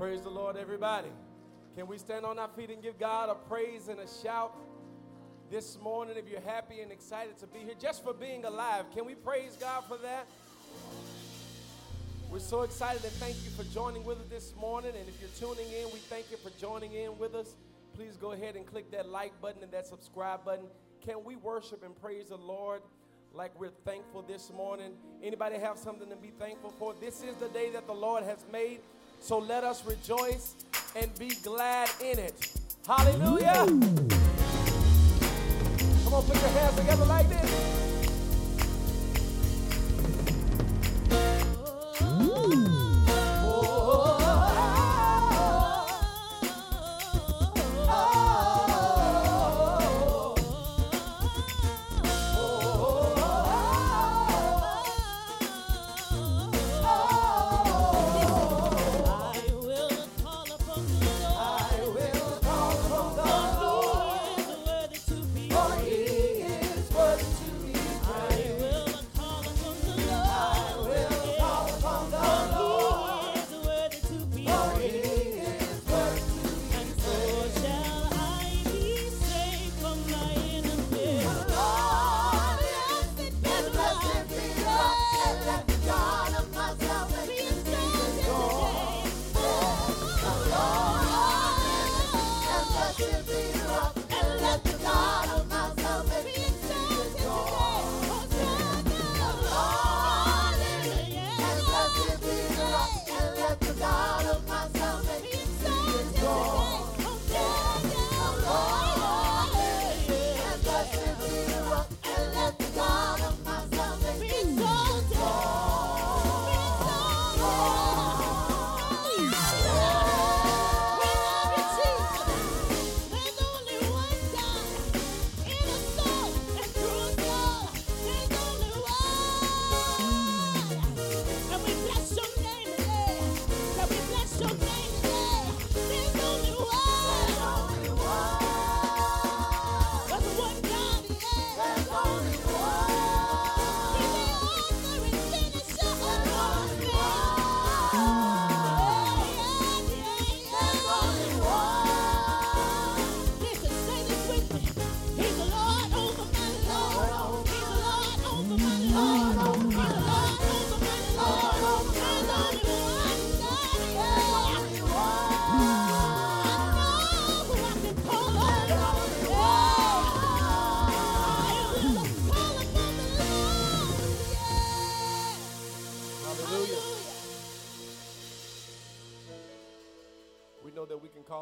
Praise the Lord, everybody. Can we stand on our feet and give God a praise and a shout this morning? If you're happy and excited to be here just for being alive, can we praise God for that? We're so excited and thank you for joining with us this morning. And if you're tuning in, we thank you for joining in with us. Please go ahead and click that like button and that subscribe button. Can we worship and praise the Lord like we're thankful this morning? Anybody have something to be thankful for? This is the day that the Lord has made, so let us rejoice and be glad in it. Hallelujah. Come on, put your hands together like this.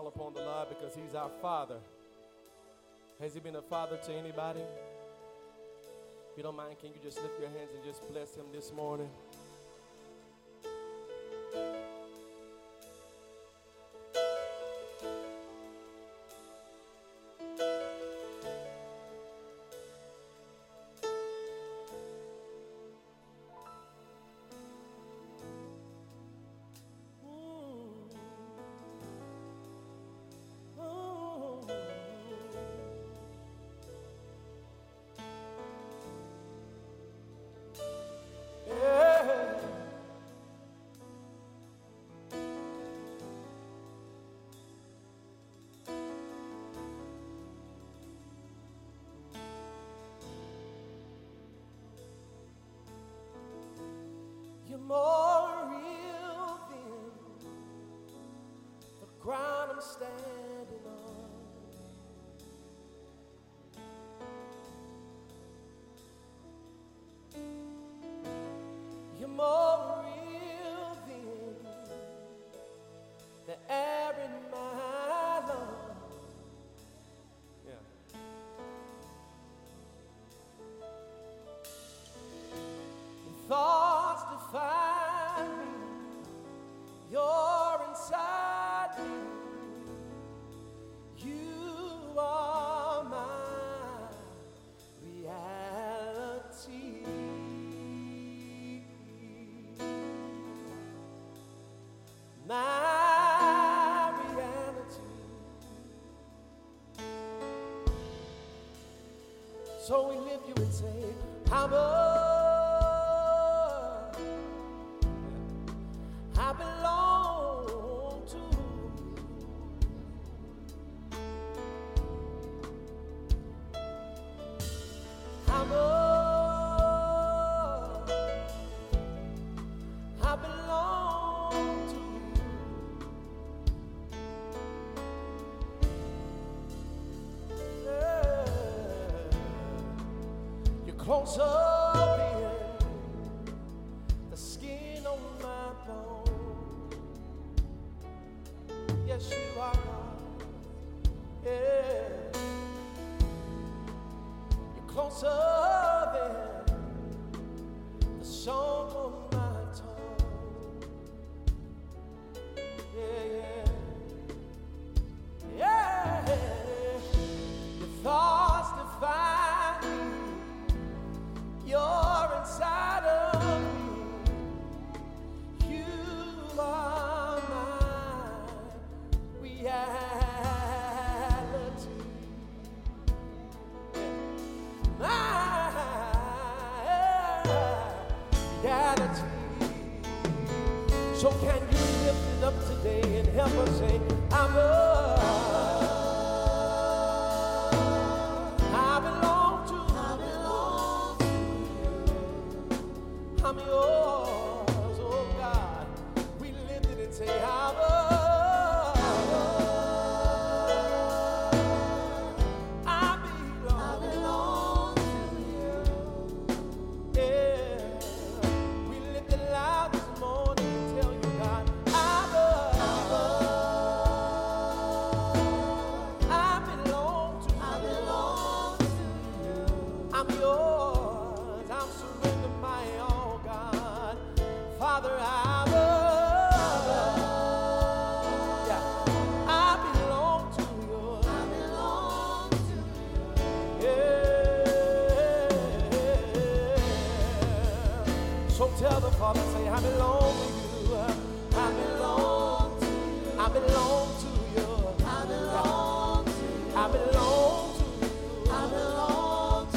Upon the Lord because he's our Father. Has he been a father to anybody? If you don't mind, can you just lift your hands and just bless him this morning? More real than the ground I'm standing on. You're more real than the air in my lungs. Yeah. The thoughts define. You're inside me. You are my reality. My reality. So we lift you and say, I'm up. I belong to closer in, the skin on my bone. Yes, you are God. Yeah. You're closer than the song on my tongue. Yeah, yeah, yeah. Your thoughts define. You're inside of me. You are my reality. My reality. So can you lift it up today and help us say, I'm a. I'm yours, oh God. We lift it and say, I'm yours. I belong to you. Yeah. We lift it loud this morning and tell you, God, I belong to you. I'm yours. I'm surrender my own. Father, I belong to you. Yeah. So tell the Father, say, I belong to you. I belong to you. Lord, I'm yours, Lord. I'm yours,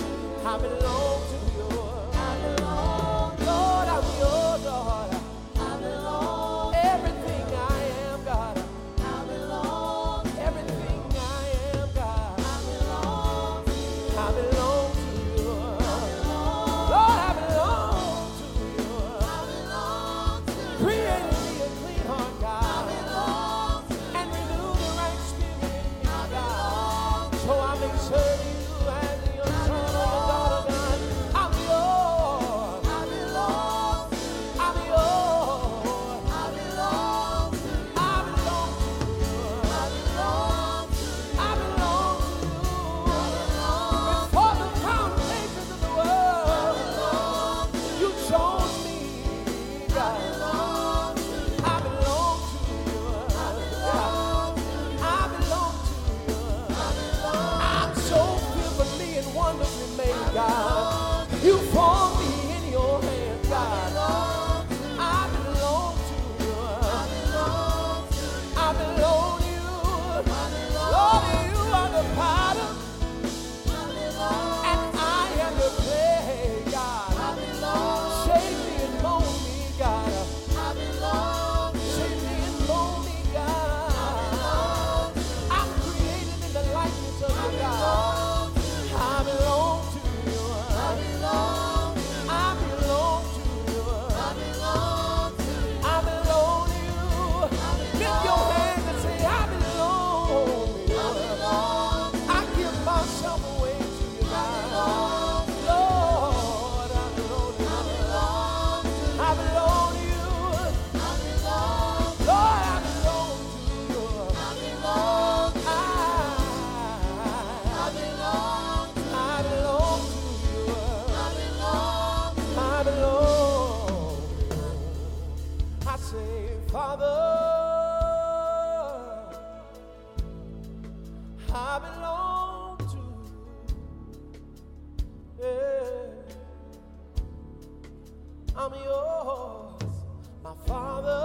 my Father.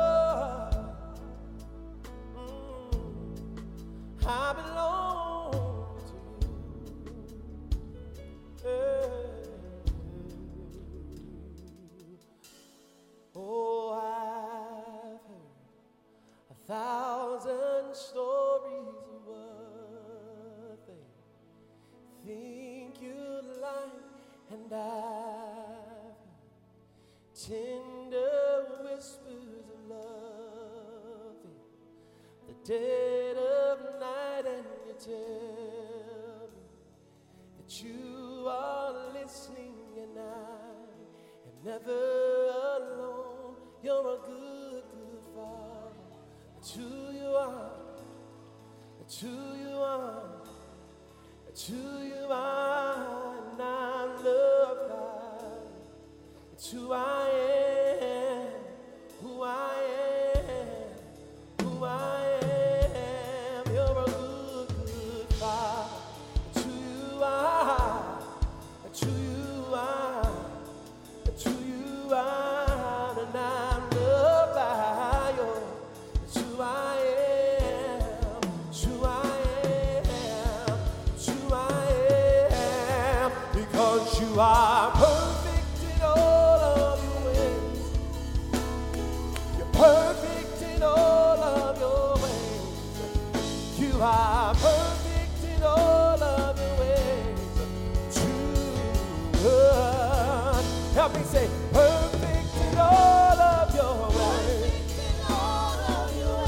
I belong to you. Oh, I've heard 1,000 stories of what they think you'd like, and tender whispers of love in the dead of night, and you tell me that you are listening. I am never alone. You're a good, good Father. That's who you are. That's who you are. That's who you are. And I love that. It's who I am. Who I am. Who I am. You are perfect in all of your ways. You're perfect in all of your ways. You are perfect in all of your ways. True God. Help me say, perfect in all of your ways.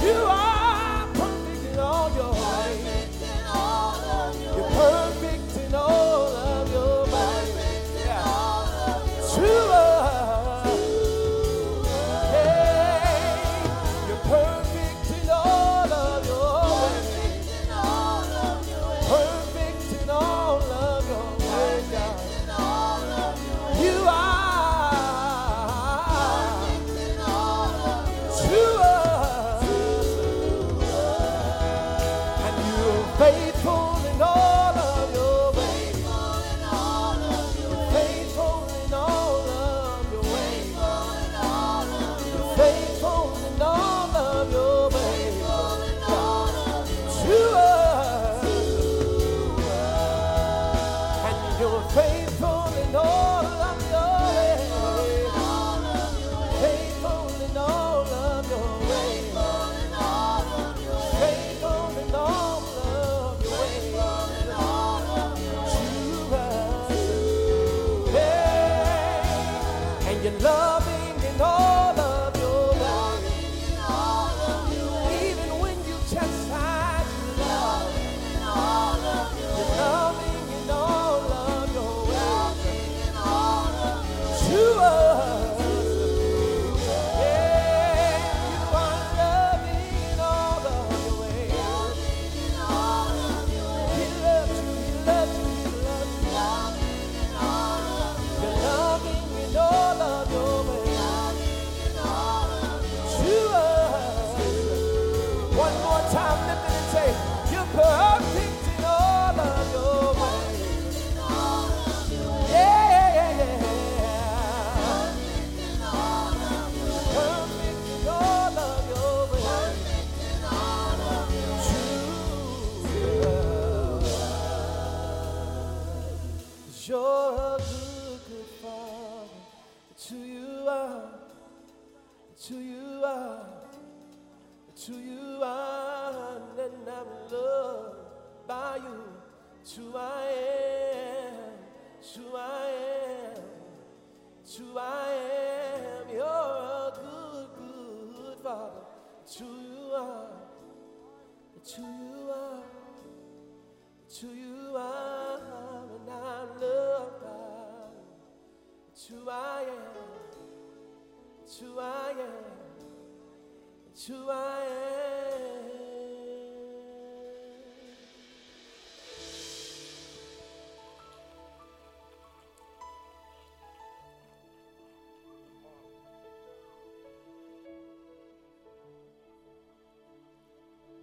You are perfect in all your ways. You're perfect in all of your ways.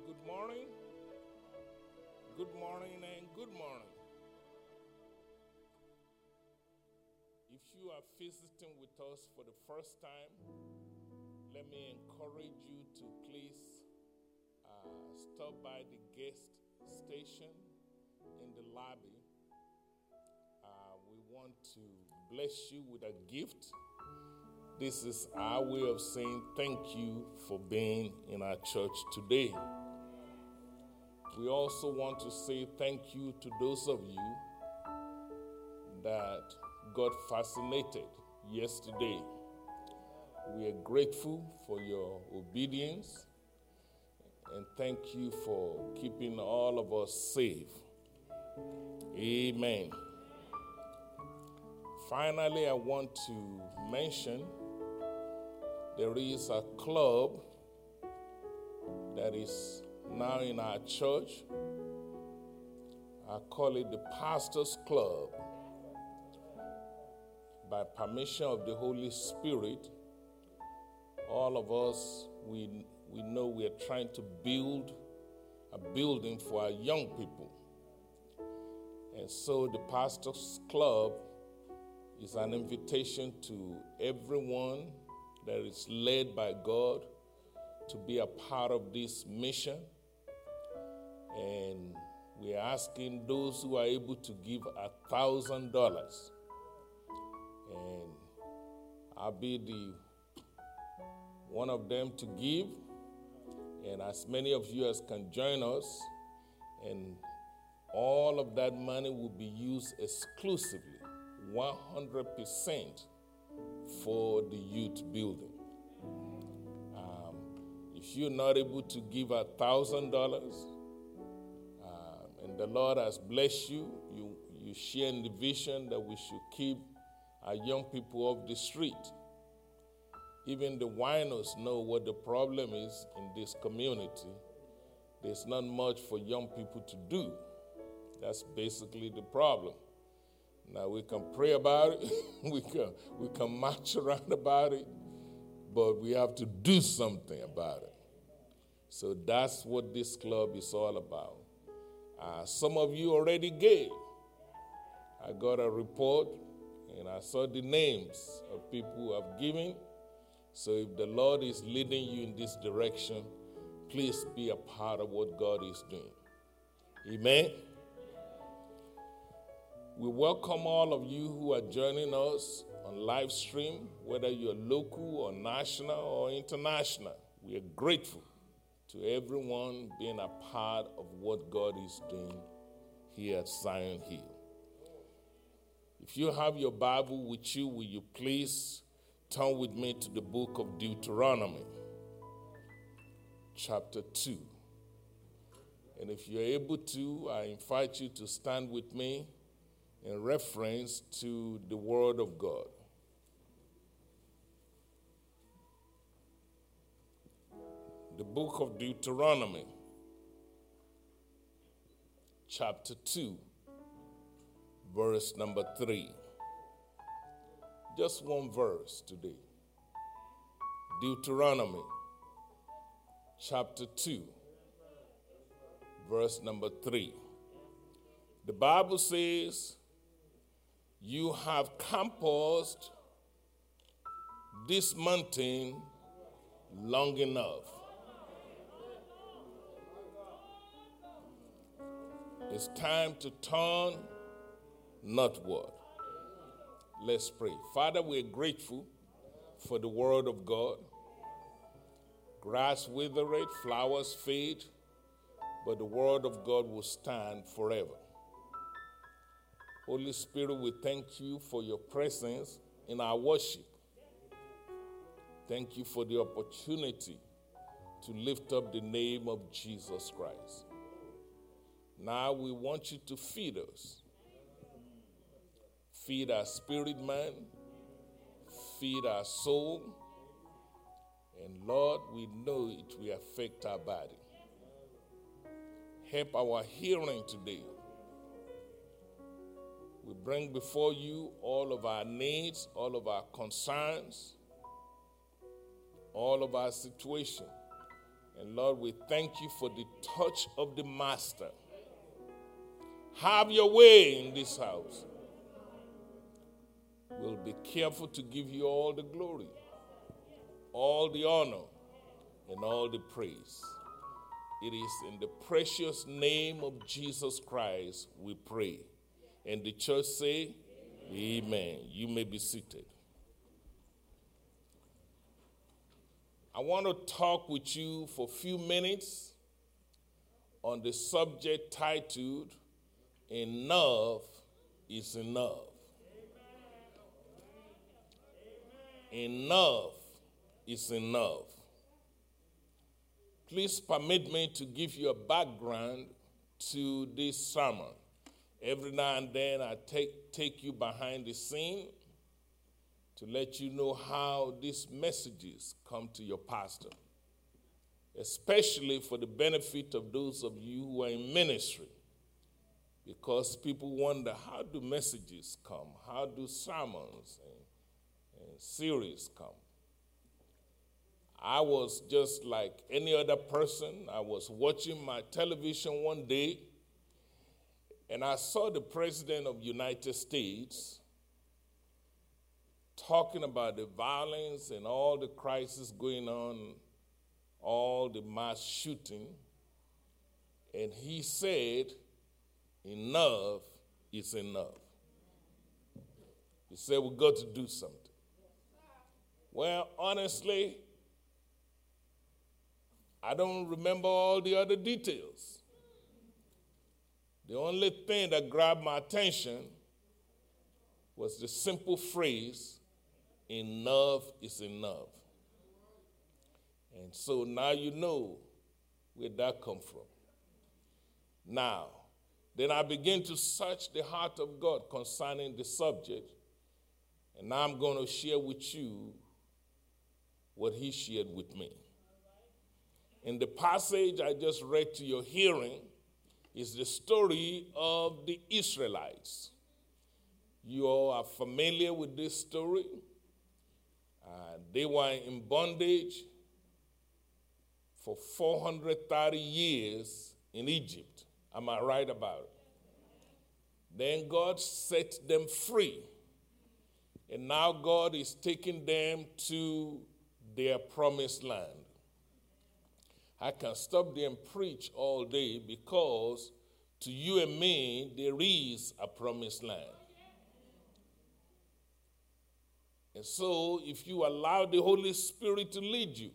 Good morning and good morning. If you are visiting with us for the first time, let me encourage you to please stop by the guest station in the lobby. We want to bless you with a gift. This is our way of saying thank you for being in our church today. We also want to say thank you to those of you that got fascinated yesterday. We are grateful for your obedience and thank you for keeping all of us safe. Amen. Finally, I want to mention there is a club that is now in our church. I call it the Pastors Club. By permission of the Holy Spirit, all of us, we know we are trying to build a building for our young people. And so the Pastors Club is an invitation to everyone that is led by God to be a part of this mission. And we are asking those who are able to give $1,000. And I'll be one of them to give. And as many of you as can join us, and all of that money will be used exclusively, 100% for the youth building. If you're not able to give $1,000, and the Lord has blessed you, you share in the vision that we should keep our young people off the street. Even the winos know what the problem is in this community. There's not much for young people to do. That's basically the problem. Now, we can pray about it, we can march around about it, but we have to do something about it. So that's what this club is all about. Some of you already gave. I got a report, and I saw the names of people who have given. So if the Lord is leading you in this direction, please be a part of what God is doing. Amen. We welcome all of you who are joining us on live stream, whether you're local or national or international. We are grateful to everyone being a part of what God is doing here at Zion Hill. If you have your Bible with you, will you please turn with me to the book of Deuteronomy, chapter 2. And if you're able to, I invite you to stand with me in reference to the Word of God. The book of Deuteronomy, chapter 2, verse number 3. Just one verse today. Deuteronomy, chapter 2, verse number 3. The Bible says, "You have compassed this mountain long enough." It's time to turn northward. Let's pray. Father, we're grateful for the Word of God. Grass withereth, flowers fade, but the Word of God will stand forever. Holy Spirit, we thank you for your presence in our worship. Thank you for the opportunity to lift up the name of Jesus Christ. Now we want you to feed us. Feed our spirit man. Feed our soul. And Lord, we know it will affect our body. Help our hearing today. We bring before you all of our needs, all of our concerns, all of our situation. And Lord, we thank you for the touch of the Master. Have your way in this house. We'll be careful to give you all the glory, all the honor, and all the praise. It is in the precious name of Jesus Christ we pray. And the church say, Amen. Amen. You may be seated. I want to talk with you for a few minutes on the subject titled, Enough is Enough. Enough is enough. Please permit me to give you a background to this sermon. Every now and then I take you behind the scene to let you know how these messages come to your pastor, especially for the benefit of those of you who are in ministry, because people wonder, how do messages come? How do sermons and series come? I was just like any other person. I was watching my television one day, and I saw the President of the United States talking about the violence and all the crisis going on, all the mass shooting, and he said, enough is enough. He said, we've got to do something. Well, honestly, I don't remember all the other details. The only thing that grabbed my attention was the simple phrase, enough is enough. And so now you know where that come from. Now, then I begin to search the heart of God concerning the subject, and now I'm going to share with you what he shared with me. In the passage I just read to your hearing is the story of the Israelites. You all are familiar with this story. They were in bondage for 430 years in Egypt. Am I right about it? Then God set them free. And now God is taking them to their promised land. I can stop there and preach all day, because to you and me, there is a promised land. And so if you allow the Holy Spirit to lead you,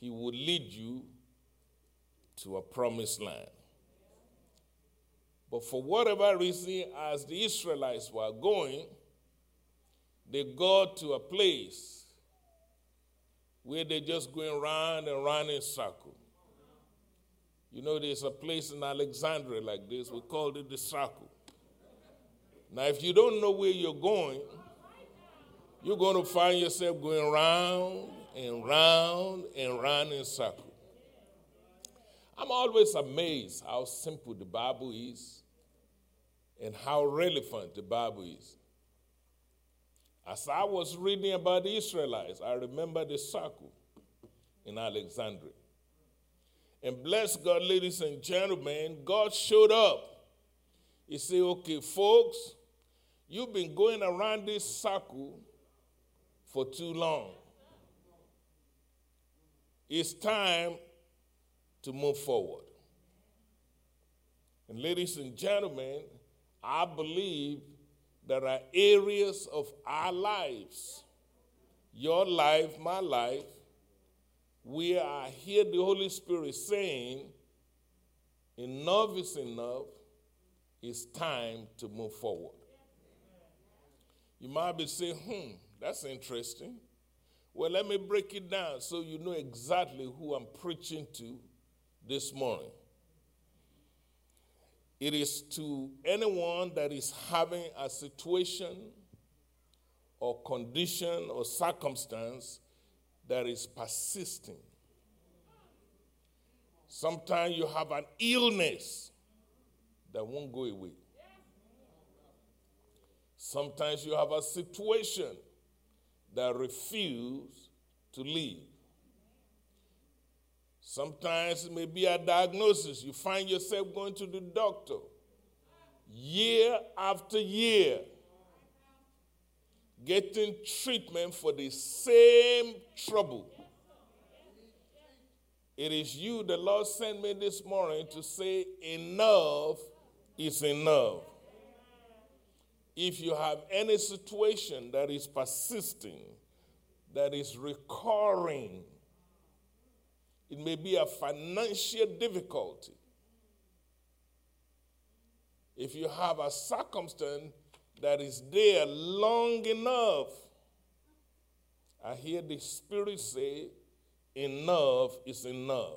he will lead you to a promised land. But for whatever reason, as the Israelites were going, they got to a place where they're just going round and round in circle. You know, there's a place in Alexandria like this. We called it the circle. Now, if you don't know where you're going, you're going to find yourself going round and round and round in circle. I'm always amazed how simple the Bible is and how relevant the Bible is. As I was reading about the Israelites, I remember the circle in Alexandria. And bless God, ladies and gentlemen, God showed up. He said, okay, folks, you've been going around this circle for too long. It's time to move forward. And ladies and gentlemen, I believe there are areas of our lives, your life, my life, where I hear the Holy Spirit saying, enough is enough, it's time to move forward. You might be saying, that's interesting. Well, let me break it down so you know exactly who I'm preaching to this morning. It is to anyone that is having a situation or condition or circumstance that is persisting. Sometimes you have an illness that won't go away. Sometimes you have a situation that refuses to leave. Sometimes it may be a diagnosis. You find yourself going to the doctor year after year, getting treatment for the same trouble. It is you the Lord sent me this morning to say enough is enough. If you have any situation that is persisting, that is recurring, it may be a financial difficulty. If you have a circumstance that is there long enough, I hear the Spirit say, enough is enough.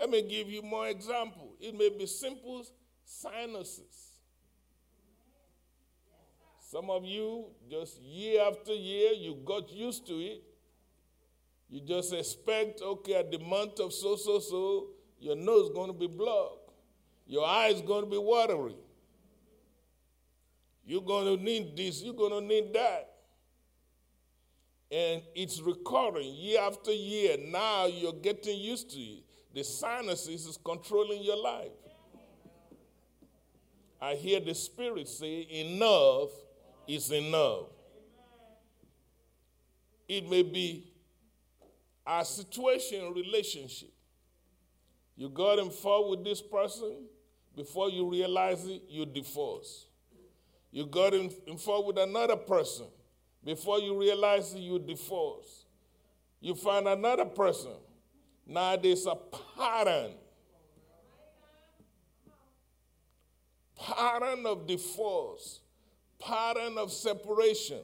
Let me give you more examples. It may be simple sinuses. Some of you, just year after year, you got used to it. You just expect, okay, at the month of so, your nose is going to be blocked. Your eye is going to be watery. You're going to need this. You're going to need that. And it's recurring year after year. Now you're getting used to it. The sinuses is controlling your life. I hear the Spirit say, enough is enough. It may be our situation, relationship. You got in fault with this person. Before you realize it, you divorce. You got in fault with another person. Before you realize it, you divorce. You find another person. Now there's a pattern. Pattern of divorce. Pattern of separation.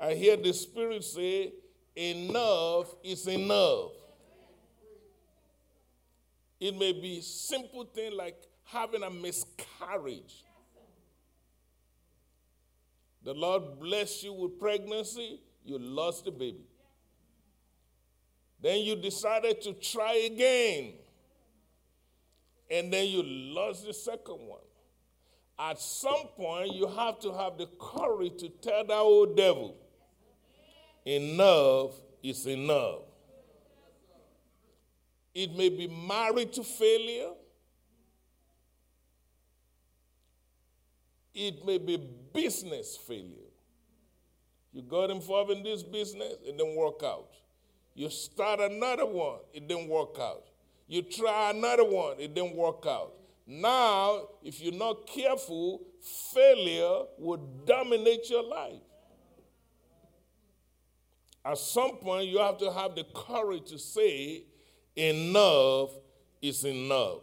I hear the Spirit say, enough is enough. It may be simple thing like having a miscarriage. The Lord blessed you with pregnancy, you lost the baby. Then you decided to try again. And then you lost the second one. At some point, you have to have the courage to tell that old devil, enough is enough. It may be married to failure. It may be business failure. You got involved in this business, it didn't work out. You start another one, it didn't work out. You try another one, it didn't work out. Now, if you're not careful, failure will dominate your life. At some point, you have to have the courage to say, enough is enough.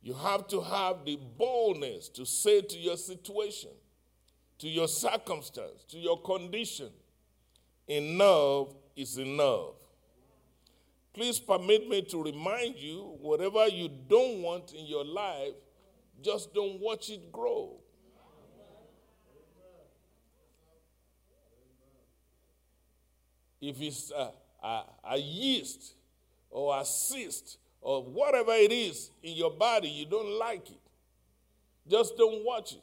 You have to have the boldness to say to your situation, to your circumstance, to your condition, enough is enough. Please permit me to remind you, whatever you don't want in your life, just don't watch it grow. If it's a yeast or a cyst or whatever it is in your body, you don't like it. Just don't watch it.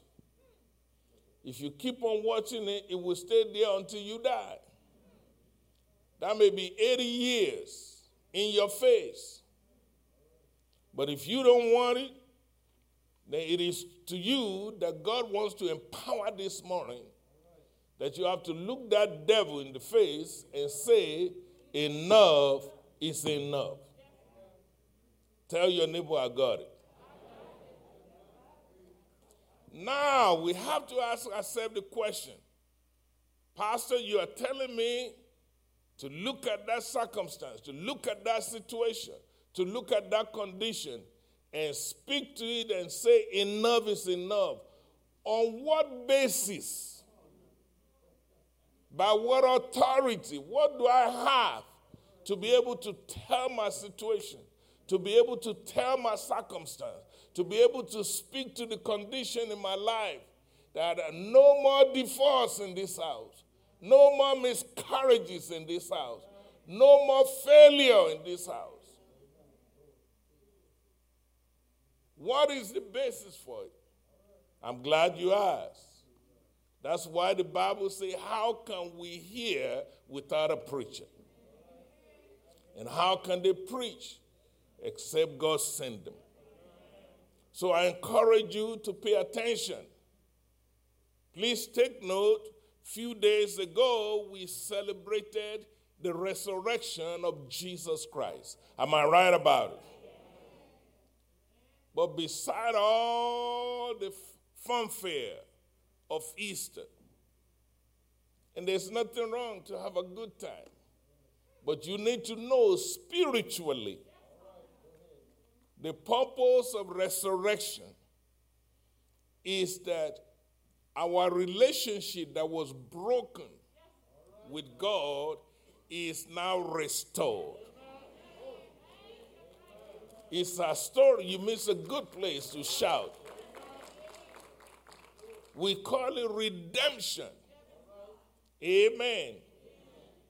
If you keep on watching it, it will stay there until you die. That may be 80 years in your face. But if you don't want it, then it is to you that God wants to empower this morning, that you have to look that devil in the face and say, enough is enough. Tell your neighbor, I got it. Now, we have to ask ourselves the question, Pastor, you are telling me to look at that circumstance, to look at that situation, to look at that condition, and speak to it and say, enough is enough. On what basis? By what authority? What do I have to be able to tell my situation, to be able to tell my circumstance, to be able to speak to the condition in my life that no more divorce in this house, no more miscarriages in this house, no more failure in this house? What is the basis for it? I'm glad you asked. That's why the Bible says, how can we hear without a preacher? And how can they preach except God send them? So I encourage you to pay attention. Please take note, a few days ago, we celebrated the resurrection of Jesus Christ. Am I right about it? But beside all the fanfare of Easter. And there's nothing wrong to have a good time. But you need to know spiritually the purpose of resurrection is that our relationship that was broken with God is now restored. It's a story. You miss a good place to shout. We call it redemption. Amen.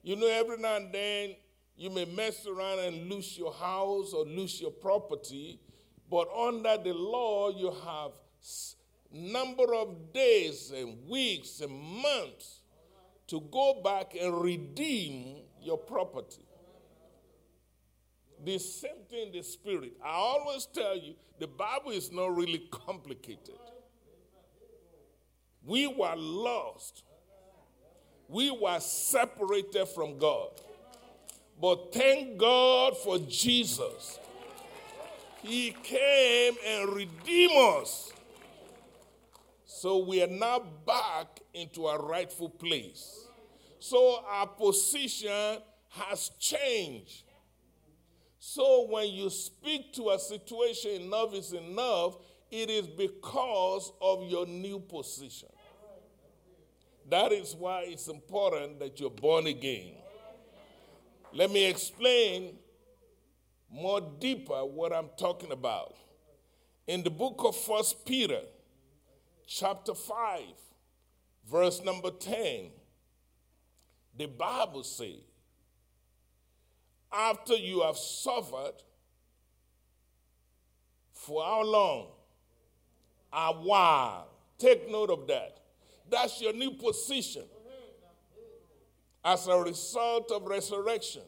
You know, every now and then, you may mess around and lose your house or lose your property, but under the law, you have number of days and weeks and months to go back and redeem your property. The same thing in the spirit. I always tell you, the Bible is not really complicated. We were lost. We were separated from God. But thank God for Jesus. He came and redeemed us. So we are now back into our rightful place. So our position has changed. So when you speak to a situation, enough is enough, it is because of your new position. That is why it's important that you're born again. Let me explain more deeper what I'm talking about. In the book of 1 Peter, chapter 5, verse number 10, the Bible says, after you have suffered for how long? A while. Take note of that. That's your new position. As a result of resurrection,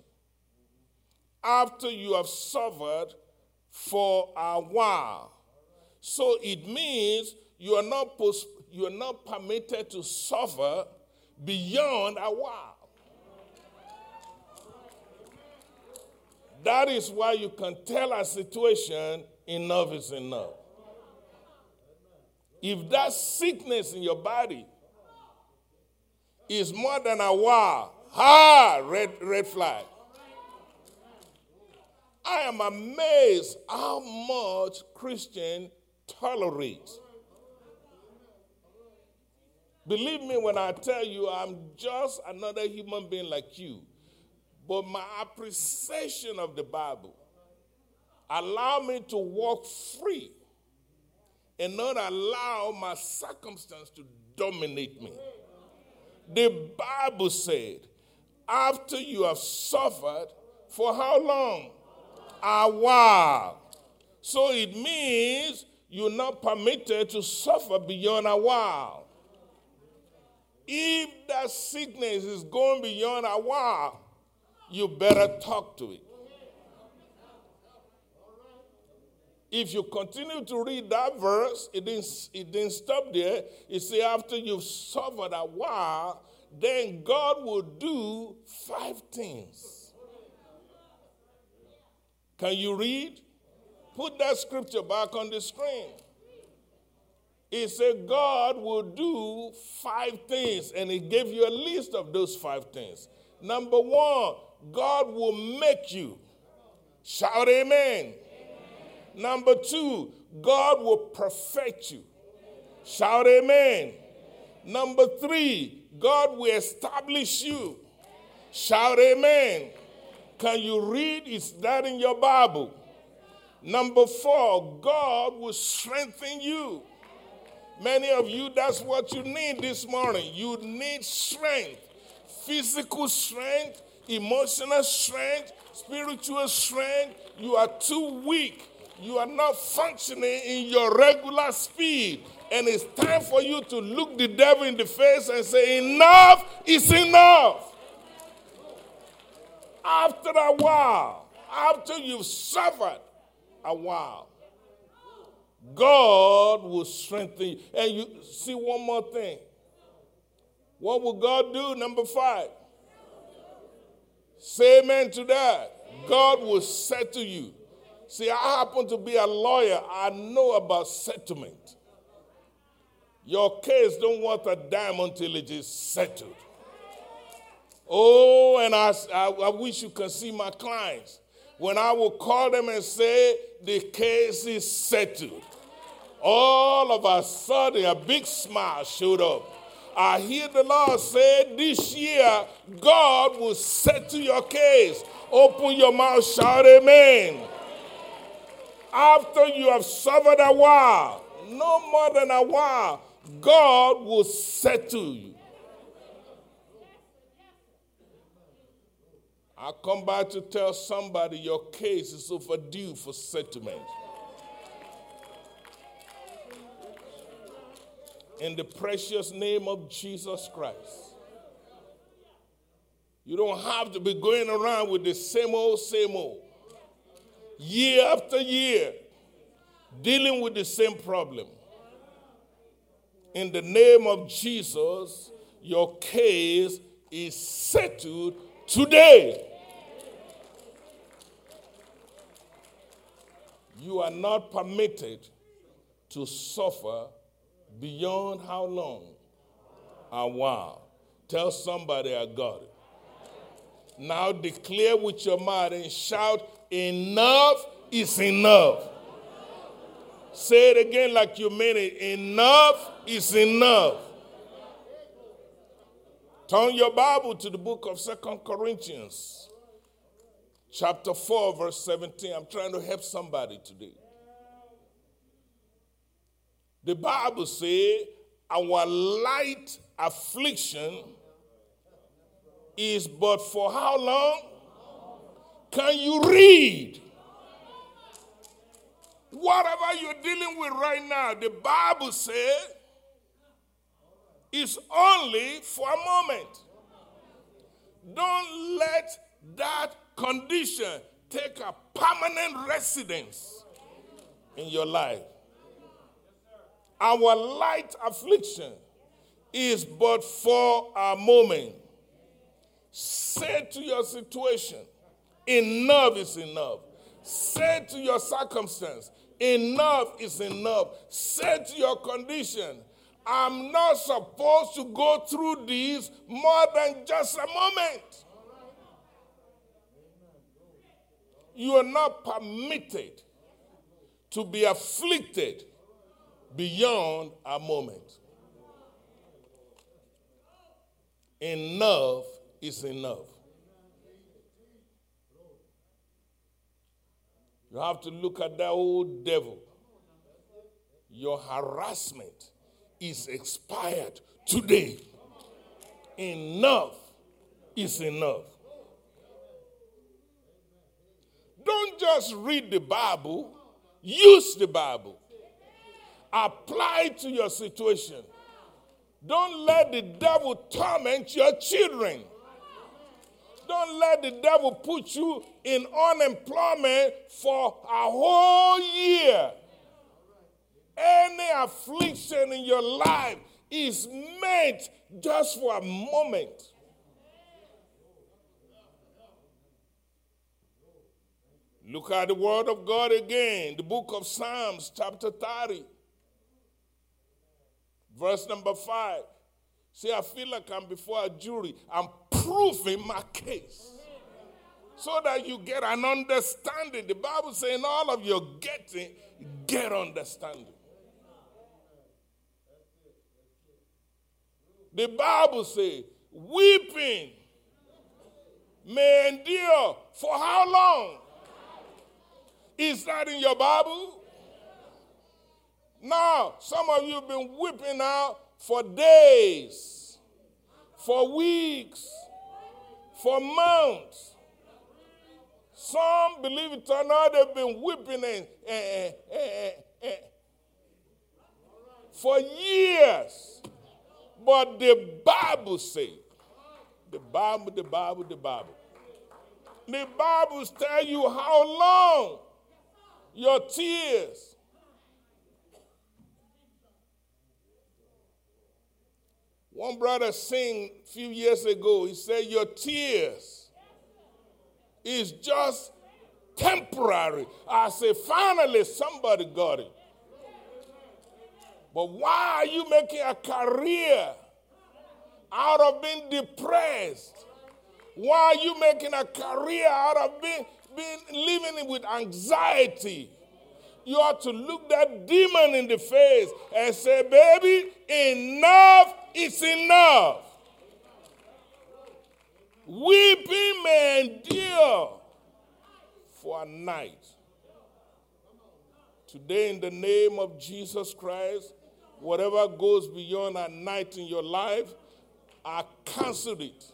after you have suffered for a while. So it means you are not permitted to suffer beyond a while. That is why you can tell a situation, enough is enough. If that sickness in your body is more than a while, red flag. I am amazed how much Christian tolerates. Believe me when I tell you, I'm just another human being like you. But my appreciation of the Bible allow me to walk free and not allow my circumstance to dominate me. The Bible said, after you have suffered, for how long? A while. So it means you're not permitted to suffer beyond a while. If that sickness is going beyond a while, you better talk to it. If you continue to read that verse, it didn't stop there. It says after you've suffered a while, then God will do 5 things. Can you read? Put that scripture back on the screen. It said God will do 5 things, and it gave you a list of those 5 things. Number 1, God will make you. Shout amen. Number 2, God will perfect you. Shout amen. Number 3, God will establish you. Shout amen. Can you read? It's that in your Bible. Number 4, God will strengthen you. Many of you, that's what you need this morning. You need strength, physical strength, emotional strength, spiritual strength. You are too weak. You are not functioning in your regular speed. And it's time for you to look the devil in the face and say, enough is enough. After a while, after you've suffered a while, God will strengthen you. And you see one more thing. What will God do? Number 5. Say amen to that. God will settle you. See, I happen to be a lawyer. I know about settlement. Your case don't worth a dime until it is settled. Oh, and I wish you could see my clients. When I will call them and say, the case is settled. All of a sudden, a big smile showed up. I hear the Lord say, this year, God will settle your case. Open your mouth, shout amen. after you have suffered a while, no more than a while, God will settle you. I come by to tell somebody your case is overdue for settlement. In the precious name of Jesus Christ. You don't have to be going around with the same old, year after year, dealing with the same problem. In the name of Jesus, your case is settled today. You are not permitted to suffer beyond how long? A while. Tell somebody I got it. Now declare with your mouth and shout, enough is enough. Say it again like you mean it. Enough is enough. Turn your Bible to the book of 2 Corinthians, chapter 4, verse 17. I'm trying to help somebody today. The Bible says our light affliction is but for how long? Can you read? Whatever you're dealing with right now, the Bible says it's only for a moment. Don't let that condition take a permanent residence in your life. Our light affliction is but for a moment. Say to your situation, enough is enough. Say to your circumstance, enough is enough. Say to your condition, I'm not supposed to go through this more than just a moment. You are not permitted to be afflicted beyond a moment. Enough is enough. You have to look at that old devil. Your harassment is expired today. Enough is enough. Don't just read the Bible, use the Bible. Apply to your situation. Don't let the devil torment your children. Don't let the devil put you in unemployment for a whole year. Any affliction in your life is meant just for a moment. Look at the word of God again. The book of Psalms, chapter 30. Verse number 5. See, I feel like I'm before a jury. I'm proving my case. So that you get an understanding. The Bible says in all of your getting, get understanding. The Bible says weeping may endure for how long? Is that in your Bible? Now, some of you have been weeping out for days, for weeks, for months. Some, believe it or not, they've been weeping for years. But the Bible says, the Bible tells you how long your tears. One brother sang a few years ago, he said, your tears is just temporary. I say, finally, somebody got it. But why are you making a career out of being depressed? Why are you making a career out of being living with anxiety? You ought to look that demon in the face and say, baby, enough is enough. Weeping may endure for a night, Today, in the name of Jesus Christ, whatever goes beyond a night in your life, I cancel it.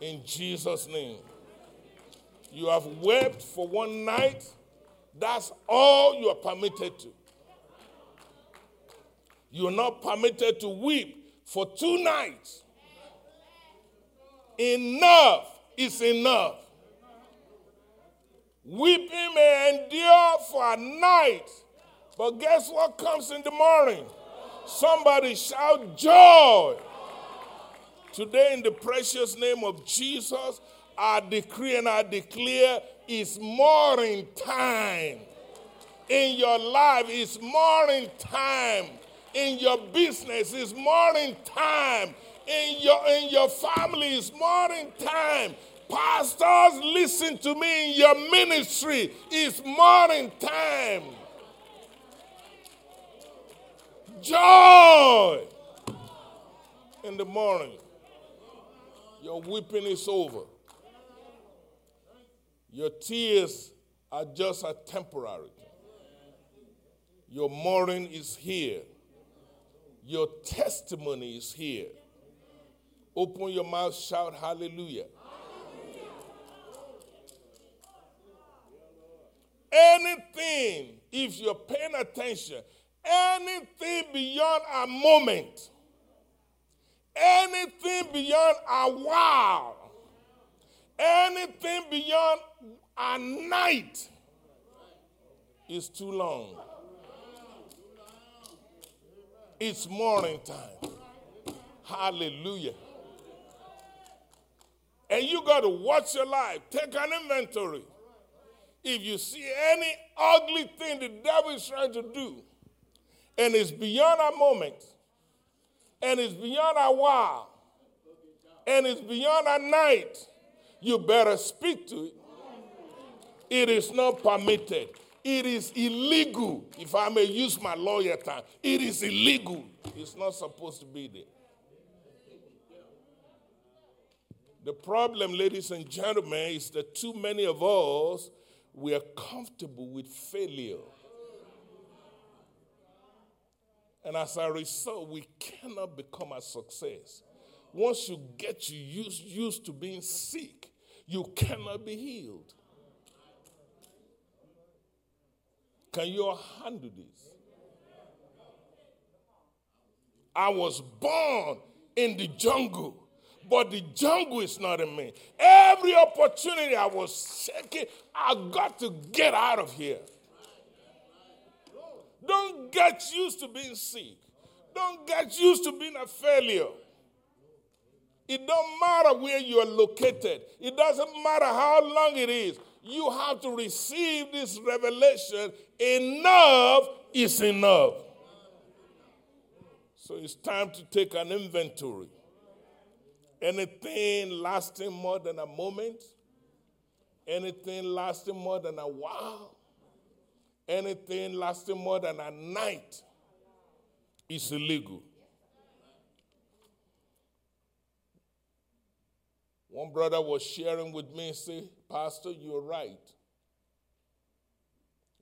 In Jesus' name. You have wept for one night. That's all you are permitted to. You are not permitted to weep for two nights. Enough is enough. Weeping may endure for a night, but guess what comes in the morning? Somebody shout joy. Today, in the precious name of Jesus, I decree and I declare it's morning time. In your life, it's morning time. In your business, it's morning time. In your family, it's morning time. Pastors, listen to me. In your ministry, it's morning time. Joy in the morning. Your weeping is over. Your tears are just a temporary. Your mourning is here. Your testimony is here. Open your mouth, shout hallelujah. Anything, if you're paying attention, anything beyond a moment, anything beyond a wow, anything beyond a night is too long. It's morning time. Hallelujah. And you got to watch your life. Take an inventory. If you see any ugly thing the devil is trying to do, and it's beyond a moment, and it's beyond a while, and it's beyond a night, you better speak to it. It is not permitted. It is illegal. If I may use my lawyer time, it is illegal. It's not supposed to be there. The problem, ladies and gentlemen, is that too many of us, we are comfortable with failure. And as a result, we cannot become a success. Once you get used to being sick, you cannot be healed. Can you all handle this? I was born in the jungle, but the jungle is not in me. Every opportunity I was shaking, I got to get out of here. Don't get used to being sick. Don't get used to being a failure. It don't matter where you are located. It doesn't matter how long it is. You have to receive this revelation. Enough is enough. So it's time to take an inventory. Anything lasting more than a moment, anything lasting more than a while, anything lasting more than a night is illegal. One brother was sharing with me and said, Pastor, you're right.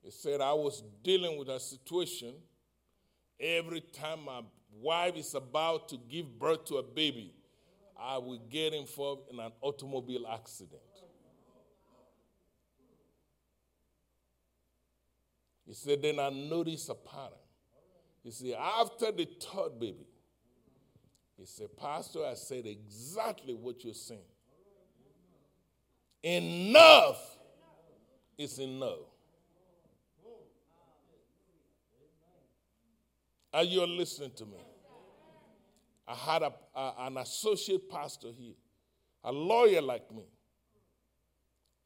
He said, I was dealing with a situation. Every time my wife is about to give birth to a baby, I will get involved in an automobile accident. He said, then I noticed a pattern. He said, after the third baby, he said, Pastor, I said exactly what you're saying. Enough is enough. Are you listening to me? I had an associate pastor here, a lawyer like me.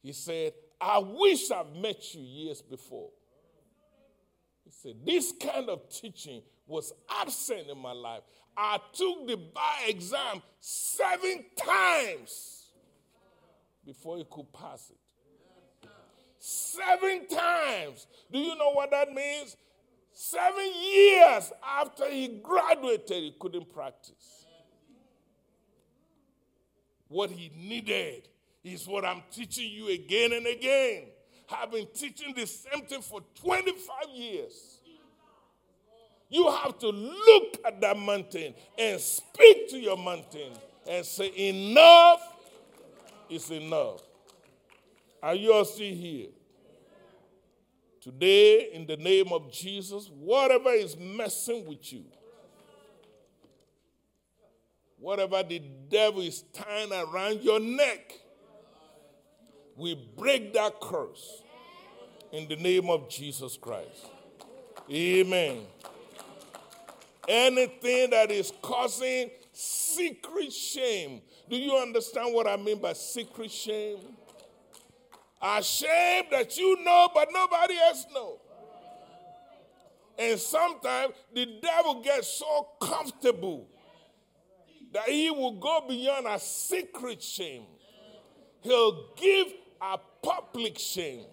He said, I wish I've met you years before. He said, this kind of teaching was absent in my life. I took the bar exam 7 times before he could pass it. 7 times. Do you know what that means? 7 years after he graduated, he couldn't practice. What he needed is what I'm teaching you again and again. have been teaching the same thing for 25 years. You have to look at that mountain and speak to your mountain and say, enough is enough. Are you all still here? Today, in the name of Jesus, whatever is messing with you, whatever the devil is tying around your neck, we break that curse in the name of Jesus Christ. Amen. Anything that is causing secret shame. Do you understand what I mean by secret shame? A shame that you know but nobody else knows. And sometimes the devil gets so comfortable that he will go beyond a secret shame. He'll give a public shame.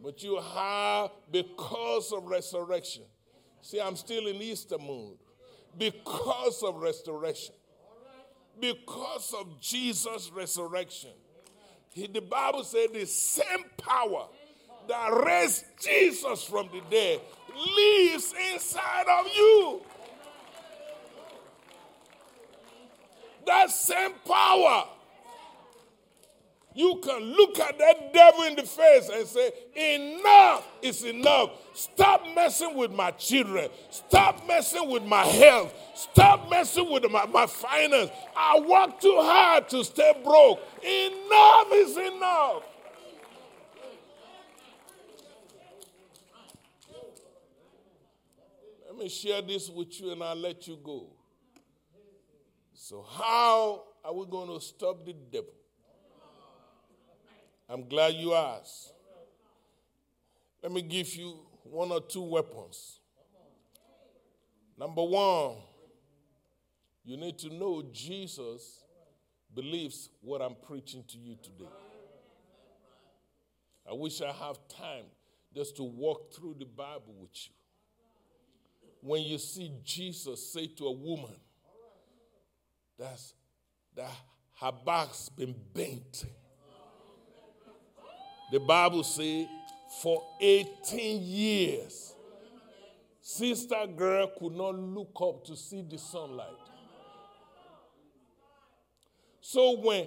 But you have, because of resurrection. See, I'm still in Easter mood. Because of restoration. Because of Jesus' resurrection. The Bible said the same power that raised Jesus from the dead lives inside of you. That same power. You can look at that devil in the face and say, enough is enough. Stop messing with my children. Stop messing with my health. Stop messing with my finance. I work too hard to stay broke. Enough is enough. Let me share this with you and I'll let you go. So how are we going to stop the devil? I'm glad you asked. Let me give you one or two weapons. Number one, you need to know Jesus believes what I'm preaching to you today. I wish I have time just to walk through the Bible with you. When you see Jesus say to a woman that her back's been bent, the Bible says, for 18 years, sister girl could not look up to see the sunlight. So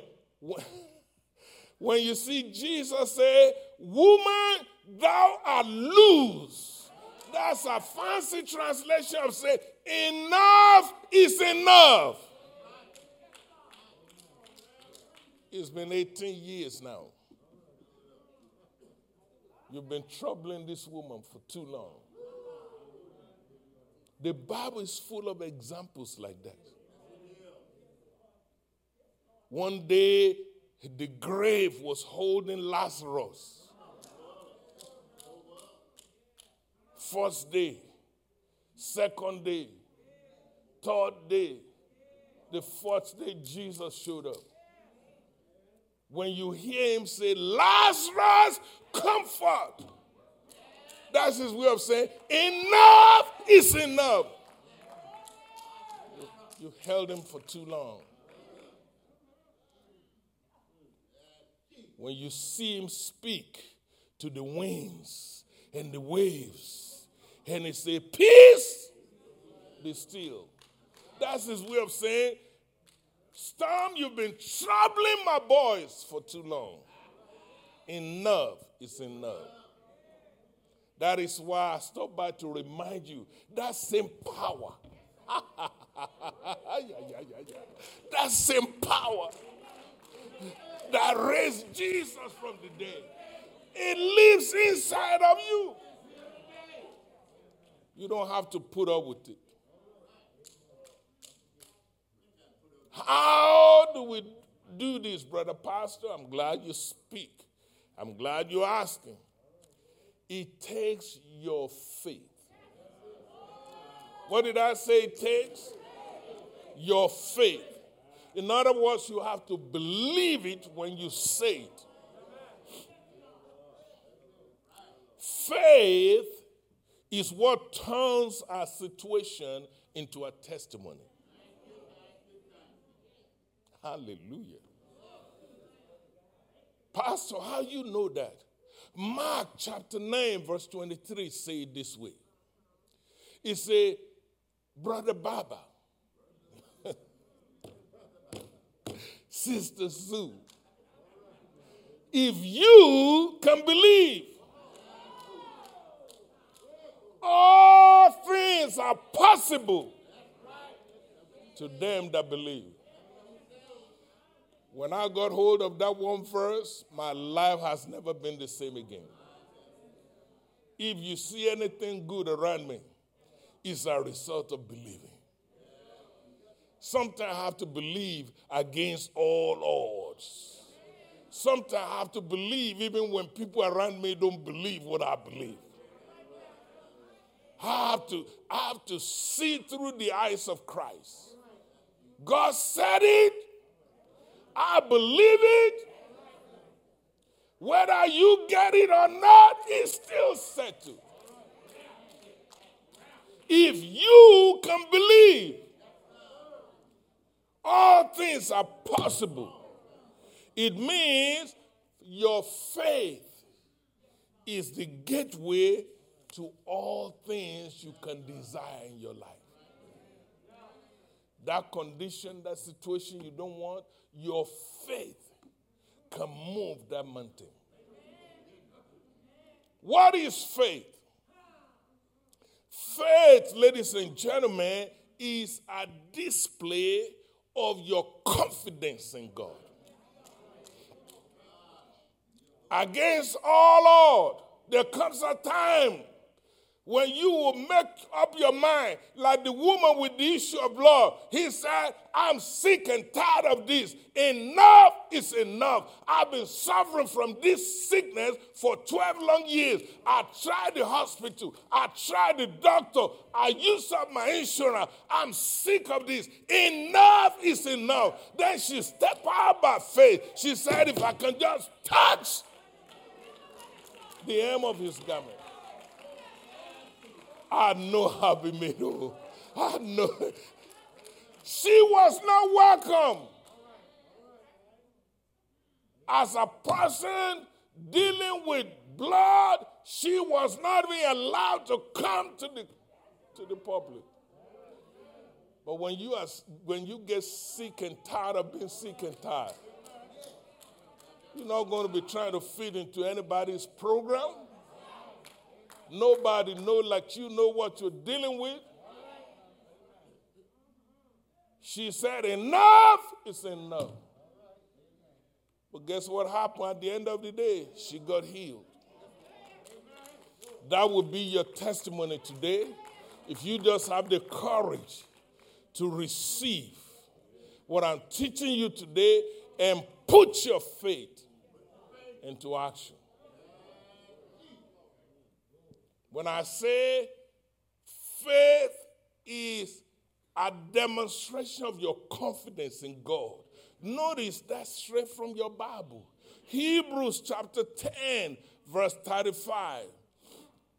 when you see Jesus say, woman, thou art loose, that's a fancy translation of saying, enough is enough. It's been 18 years now. You've been troubling this woman for too long. The Bible is full of examples like that. One day, the grave was holding Lazarus. First day, second day, third day, the fourth day, Jesus showed up. When you hear him say, Lazarus, come forth. That's his way of saying, enough is enough. You held him for too long. When you see him speak to the winds and the waves, and he say, peace, be still. That's his way of saying, storm, you've been troubling my boys for too long. Enough is enough. That is why I stopped by to remind you that same power. That same power that raised Jesus from the dead, it lives inside of you. You don't have to put up with it. How do we do this, Brother Pastor? I'm glad you speak. I'm glad you're asking. It takes your faith. What did I say it takes? Your faith. In other words, you have to believe it when you say it. Faith is what turns our situation into a testimony. Hallelujah. Pastor, how you know that? Mark chapter 9, verse 23 say it this way. It say, Brother Baba, Sister Sue, if you can believe, all things are possible to them that believe. When I got hold of that one verse, my life has never been the same again. If you see anything good around me, it's a result of believing. Sometimes I have to believe against all odds. Sometimes I have to believe even when people around me don't believe what I believe. I have to see through the eyes of Christ. God said it. I believe it. Whether you get it or not, it's still settled. If you can believe, all things are possible. It means your faith is the gateway to all things you can desire in your life. That condition, that situation you don't want, your faith can move that mountain. What is faith? Faith, ladies and gentlemen, is a display of your confidence in God. Against all odds, there comes a time when you will make up your mind, like the woman with the issue of blood. He said, I'm sick and tired of this. Enough is enough. I've been suffering from this sickness for 12 long years. I tried the hospital. I tried the doctor. I used up my insurance. I'm sick of this. Enough is enough. Then she stepped out by faith. She said, if I can just touch the hem of his garment, I know I'll be made whole. I know. She was not welcome. As a person dealing with blood, she was not even allowed to come to the public. But when you get sick and tired of being sick and tired, you're not going to be trying to fit into anybody's program. Nobody knows like you know what you're dealing with. She said, enough is enough. But guess what happened at the end of the day? She got healed. That would be your testimony today. If you just have the courage to receive what I'm teaching you today and put your faith into action. When I say faith is a demonstration of your confidence in God, notice that straight from your Bible. Hebrews chapter 10, verse 35.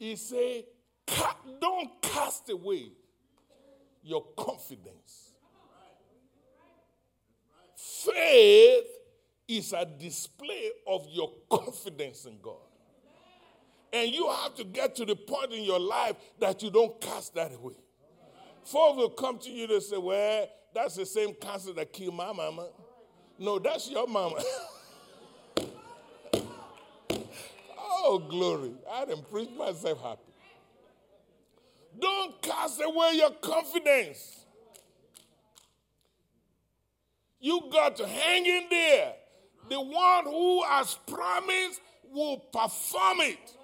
It says, don't cast away your confidence. Faith is a display of your confidence in God. And you have to get to the point in your life that you don't cast that away. Folks will come to you and say, well, that's the same cancer that killed my mama. No, that's your mama. Oh, glory. I didn't preach myself happy. Don't cast away your confidence. You got to hang in there. The one who has promised will perform it.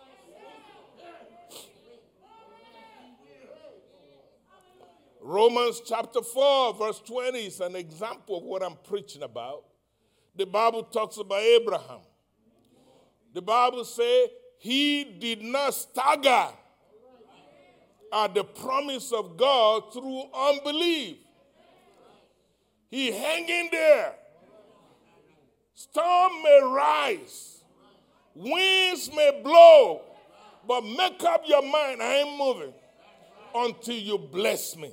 Romans chapter 4, verse 20 is an example of what I'm preaching about. The Bible talks about Abraham. The Bible says he did not stagger at the promise of God through unbelief. He hung in there. Storm may rise. Winds may blow. But make up your mind, I ain't moving until you bless me.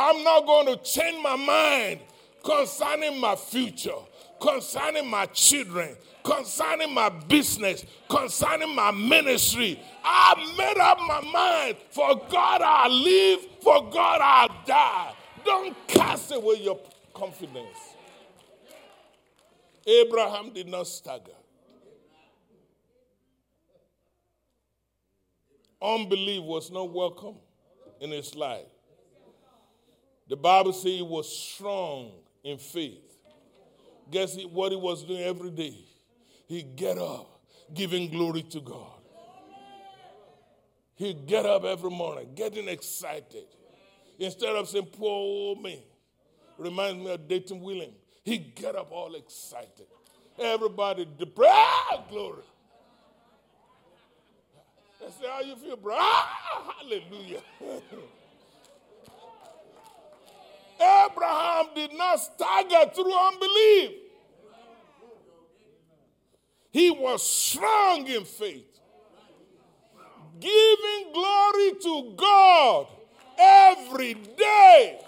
I'm not going to change my mind concerning my future. concerning my children, concerning my business, concerning my ministry. I made up my mind. For God I'll live, for God I'll die. Don't cast away your confidence. Abraham did not stagger. Unbelief was not welcome in his life. The Bible says he was strong in faith. Guess what he was doing every day? He'd get up giving glory to God. He'd get up every morning getting excited. Instead of saying, poor old me. Reminds me of Dayton Williams. He'd get up all excited. Everybody, glory. I say, how you feel, bro? Ah, hallelujah. Abraham did not stagger through unbelief. He was strong in faith, giving glory to God every day.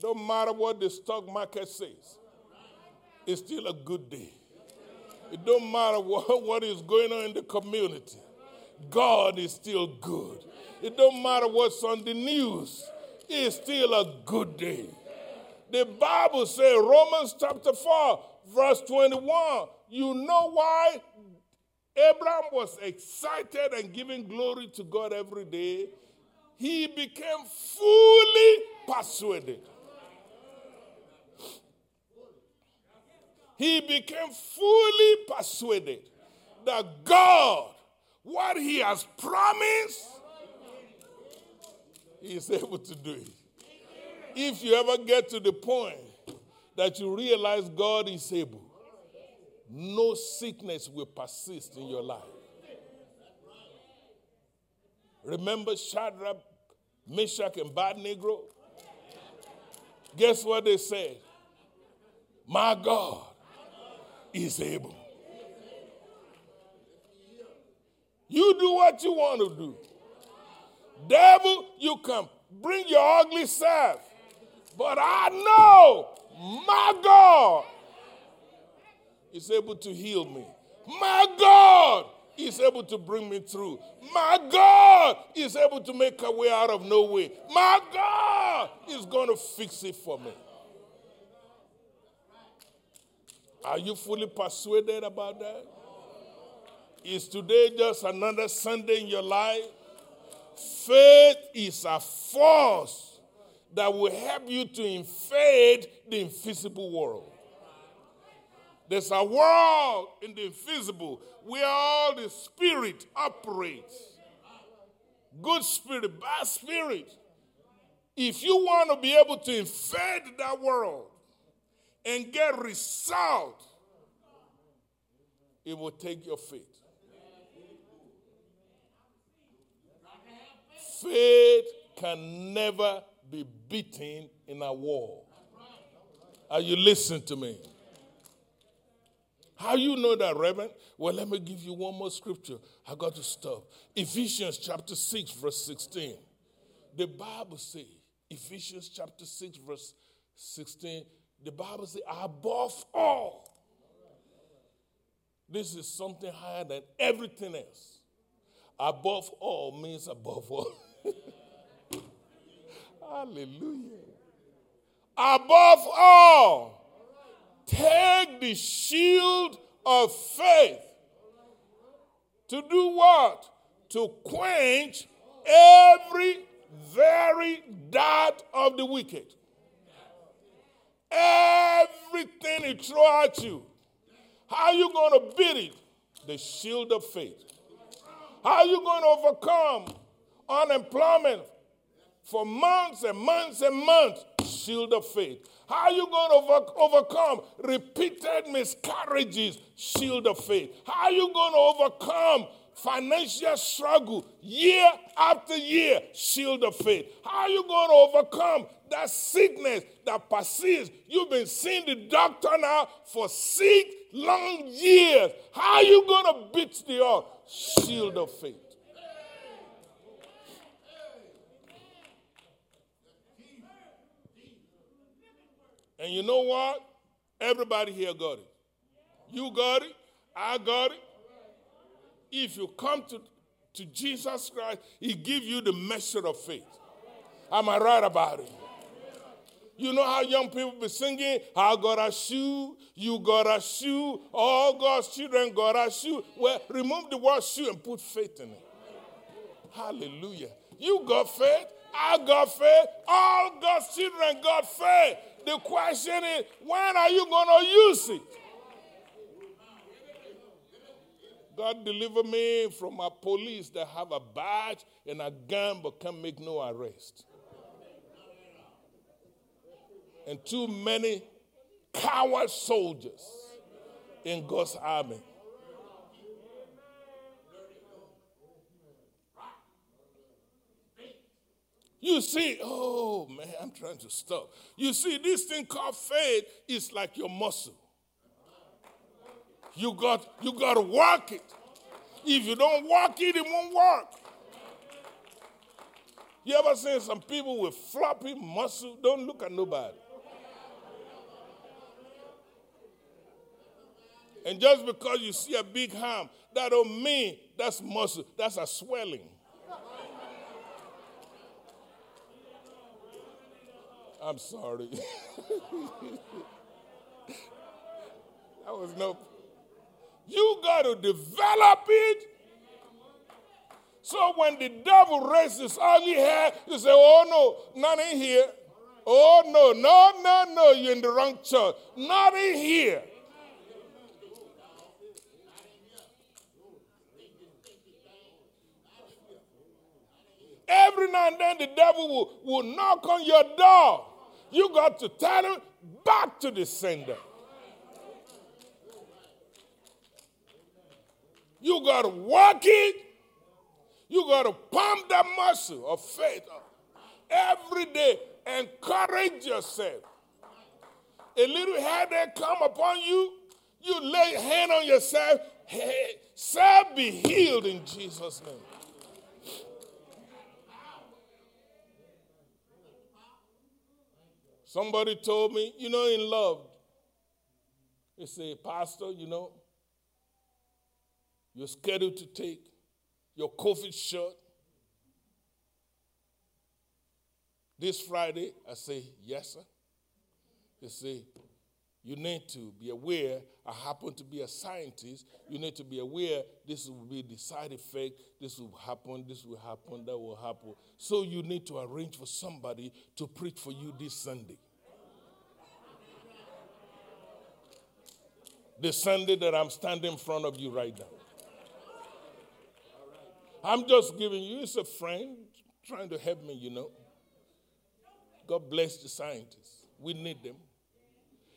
Don't matter what the stock market says, it's still a good day. It don't matter what is going on in the community. God is still good. It don't matter what's on the news. It's still a good day. The Bible says, Romans chapter 4, verse 21, you know why Abraham was excited and giving glory to God every day? He became fully persuaded. He became fully persuaded that God, what he has promised, he is able to do it. If you ever get to the point that you realize God is able, no sickness will persist in your life. Remember Shadrach, Meshach, and Abednego? Guess what they said? My God is able. You do what you want to do. Devil, you can bring your ugly self. But I know my God is able to heal me. My God is able to bring me through. My God is able to make a way out of no way. My God is going to fix it for me. Are you fully persuaded about that? Is today just another Sunday in your life? Faith is a force that will help you to invade the invisible world. There's a world in the invisible where all the spirit operates. Good spirit, bad spirit. If you want to be able to invade that world, and get result, it will take your faith. Faith can never be beaten in a war. Are you listening to me? How you know that, Reverend? Well, let me give you one more scripture. I got to stop. Ephesians chapter 6, verse 16. The Bible says, Ephesians chapter 6, verse 16, the Bible says, above all, this is something higher than everything else. Above all means above all. Hallelujah. Above all, take the shield of faith. To do what? To quench every very dart of the wicked. Everything it throws at you. How are you going to beat it? The shield of faith. How are you going to overcome unemployment for months and months and months? Shield of faith. How are you going to overcome repeated miscarriages? Shield of faith. How are you going to overcome financial struggle year after year? Shield of faith. How are you going to overcome that sickness that persists? You've been seeing the doctor now for 6 long years. How are you going to beat the odds? Shield of faith. And you know what? Everybody here got it. You got it. I got it. If you come to Jesus Christ, he gives you the measure of faith. Am I right about it? You know how young people be singing, I got a shoe, you got a shoe, all God's children got a shoe. Well, remove the word shoe and put faith in it. Hallelujah. You got faith, I got faith, all God's children got faith. The question is, when are you going to use it? God deliver me from a police that have a badge and a gun but can't make no arrest. And too many coward soldiers in God's army. You see, oh man, I'm trying to stop. You see, this thing called faith is like your muscle. You got to work it. If you don't work it, it won't work. You ever seen some people with floppy muscle? Don't look at nobody. And just because you see a big ham, that don't mean that's muscle. That's a swelling. I'm sorry. That was no... You got to develop it. So when the devil raises ugly hair, you say, oh, no, not in here. Oh, no, no, you're in the wrong church. Not in here. Every now and then the devil will knock on your door. You got to tell him, back to the sender. You got to work it. You got to pump that muscle of faith up. Every day. Encourage yourself. A little headache come upon you, you lay hand on yourself. Hey, self be healed in Jesus' name. Somebody told me, you know, in love, they say, Pastor, you know, you're scheduled to take your COVID shot this Friday. I say, yes, sir. They say, you need to be aware. I happen to be a scientist. You need to be aware this will be the side effect. This will happen. This will happen. That will happen. So you need to arrange for somebody to preach for you this Sunday. The Sunday that I'm standing in front of you right now. I'm just giving you, it's a friend trying to help me, you know. God bless the scientists. We need them.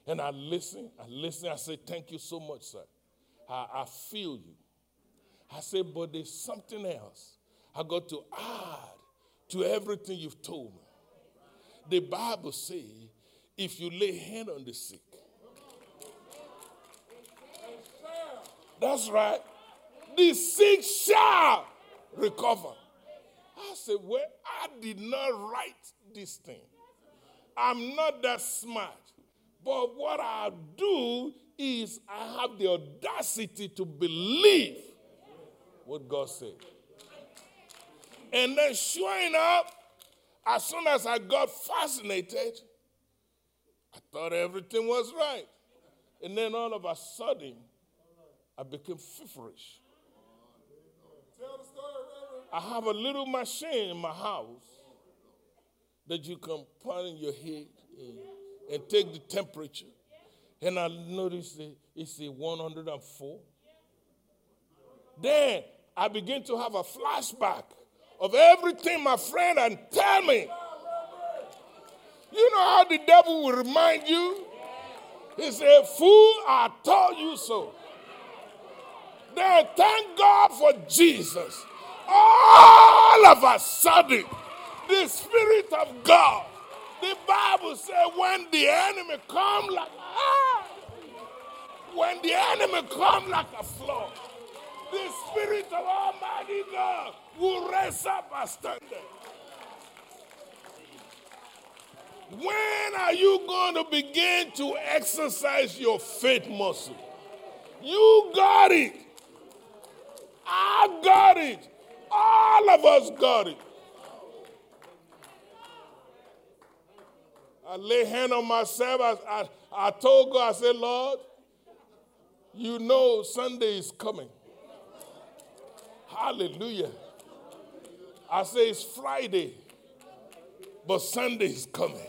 And I listen. I say, thank you so much, sir. I feel you. I say, but there's something else. I got to add to everything you've told me. The Bible says, if you lay hand on the sick. That's right. The sick shall recover. I said, well, I did not write this thing. I'm not that smart. But what I do is I have the audacity to believe what God said. And then sure enough, as soon as I got fascinated, I thought everything was right. And then all of a sudden, I became feverish. I have a little machine in my house that you can put in your head and take the temperature. And I noticed it's a 104. Then I begin to have a flashback of everything my friend and tell me. You know how the devil will remind you? He said, fool, I told you so. Then thank God for Jesus. All of a sudden, the Spirit of God, the Bible said, when the enemy come like a flood, the Spirit of Almighty God will raise up a standard. When are you going to begin to exercise your faith muscle? You got it. I got it. All of us got it. I lay hand on myself. I told God, I said, Lord, you know Sunday is coming. Hallelujah. I say it's Friday, but Sunday is coming.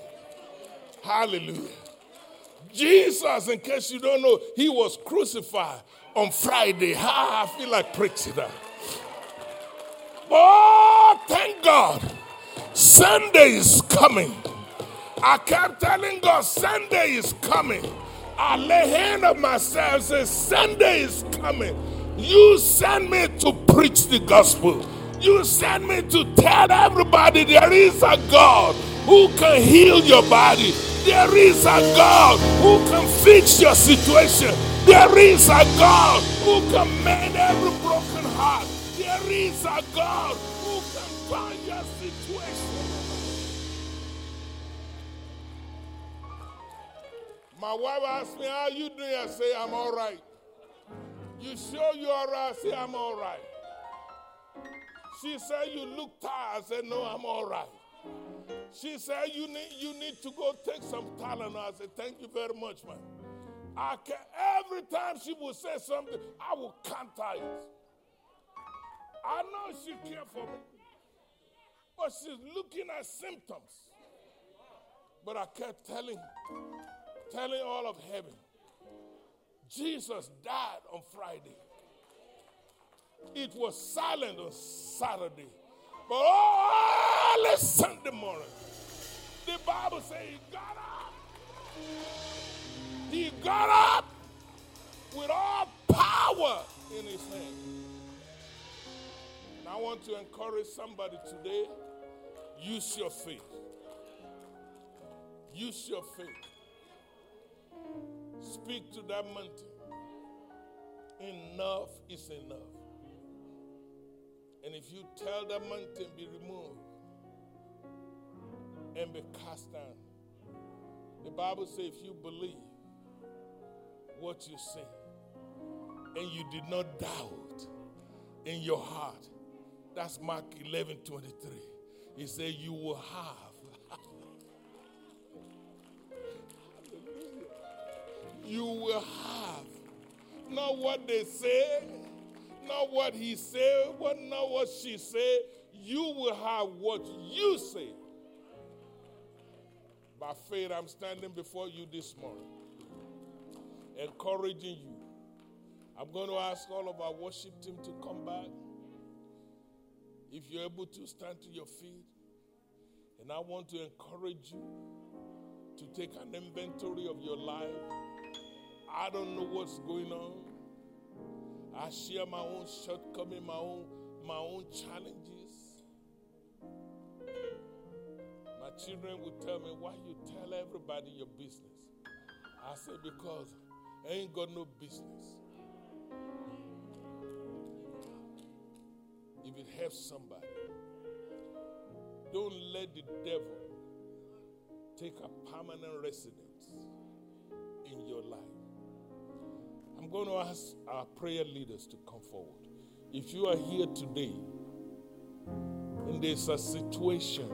Hallelujah. Jesus, in case you don't know, he was crucified on Friday. I feel like preaching that. Oh, thank God. Sunday is coming. I kept telling God, Sunday is coming. I lay hand on myself and said, Sunday is coming. You send me to preach the gospel. You send me to tell everybody there is a God who can heal your body. There is a God who can fix your situation. There is a God who can mend every broken heart. There is a God who can find your situation. My wife asked me, how you doing? I say, I'm all right. You sure you're all right? I say, I'm all right. She said, you look tired. I said, no, I'm all right. She said, you need to go take some Tylenol. I said, thank you very much, man. Every time she would say something, I would counter it. I know she cared for me, but she's looking at symptoms. But I kept telling all of heaven, Jesus died on Friday. It was silent on Saturday. But all Sunday morning, the Bible says he got up. He got up with all power in his hand. And I want to encourage somebody today, use your faith. Use your faith. Speak to that mountain. Enough is enough. And if you tell that mountain, be removed and be cast down. The Bible says if you believe what you say and you did not doubt in your heart, that's Mark 11:23. He said you will have. You will have not what they say, not what he said, not what she said. You will have what you say. By faith, I'm standing before you this morning, encouraging you. I'm going to ask all of our worship team to come back. If you're able to stand to your feet, and I want to encourage you to take an inventory of your life. I don't know what's going on. I share my own shortcomings, my own challenges. My children would tell me, why you tell everybody your business? I say, because I ain't got no business. If it helps somebody, don't let the devil take a permanent residence in your life. I'm going to ask our prayer leaders to come forward. If you are here today and there's a situation,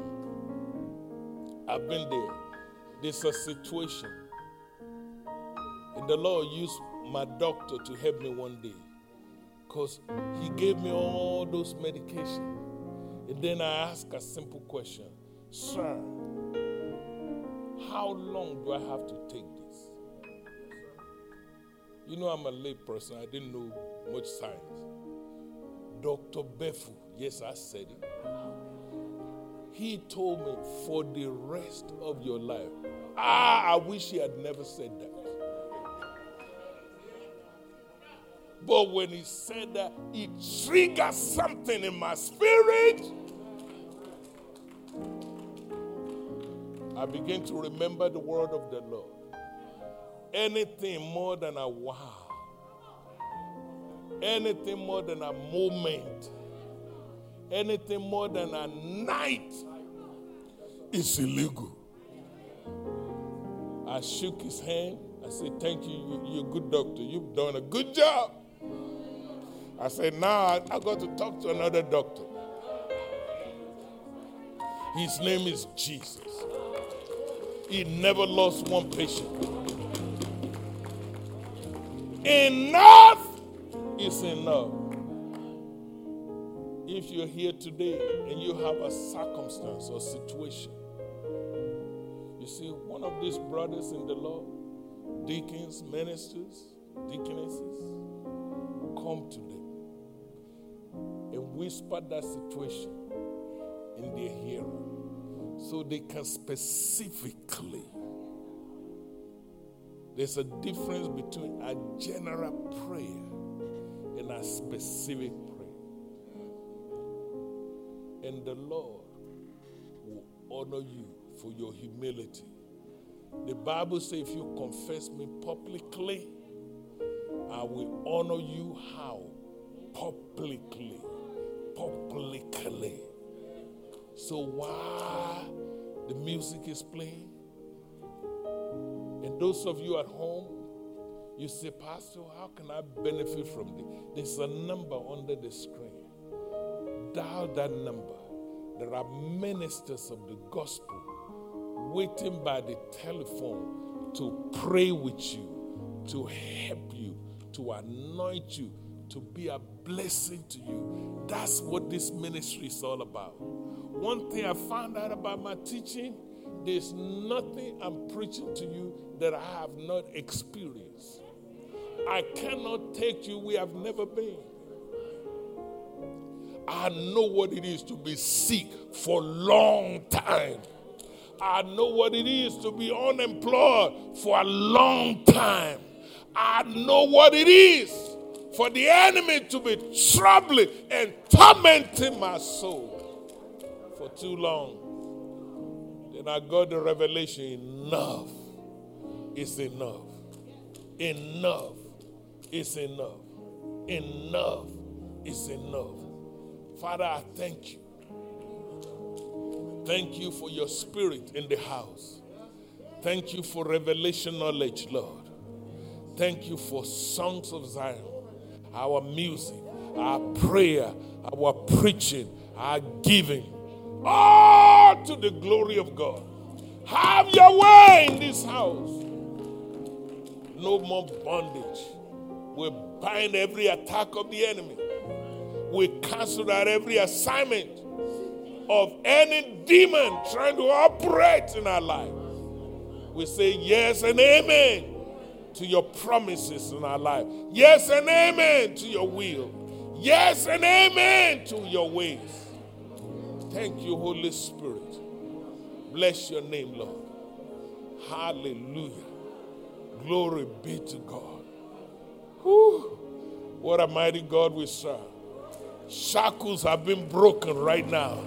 I've been there, there's a situation, and the Lord used my doctor to help me one day because he gave me all those medications. And then I asked a simple question, sir, how long do I have to take this? You know, I'm a lay person. I didn't know much science. Dr. Befu, yes, I said it. He told me, for the rest of your life. I wish he had never said that. But when he said that, it triggered something in my spirit. I began to remember the word of the Lord. Anything more than a wow. Anything more than a moment. Anything more than a night is illegal. I shook his hand. I said, thank you. You're a good doctor. You've done a good job. I said, now I got to talk to another doctor. His name is Jesus. He never lost one patient. Enough is enough. If you're here today and you have a circumstance or situation, you see, one of these brothers in the Lord, deacons, ministers, deaconesses, come today and whisper that situation in their hearing so they can specifically. There's a difference between a general prayer and a specific prayer. And the Lord will honor you for your humility. The Bible says, if you confess me publicly, I will honor you how? Publicly. So while the music is playing, and those of you at home, you say, Pastor, how can I benefit from this? There's a number under the screen. Dial that number. There are ministers of the gospel waiting by the telephone to pray with you, to help you, to anoint you, to be a blessing to you. That's what this ministry is all about. One thing I found out about my teaching, there's nothing I'm preaching to you that I have not experienced. I cannot take you where I've never been. I know what it is to be sick for a long time. I know what it is to be unemployed for a long time. I know what it is for the enemy to be troubling and tormenting my soul for too long. And I got the revelation, enough is enough. Enough is enough. Enough is enough. Father, I thank you. Thank you for your spirit in the house. Thank you for revelation knowledge, Lord. Thank you for songs of Zion, our music, our prayer, our preaching, our giving. All to the glory of God. Have your way in this house. No more bondage. We bind every attack of the enemy. We cancel out every assignment of any demon trying to operate in our life. We say yes and amen to your promises in our life. Yes and amen to your will. Yes and amen to your ways. Thank you, Holy Spirit. Bless your name, Lord. Hallelujah. Glory be to God. Whew. What a mighty God we serve. Shackles have been broken right now.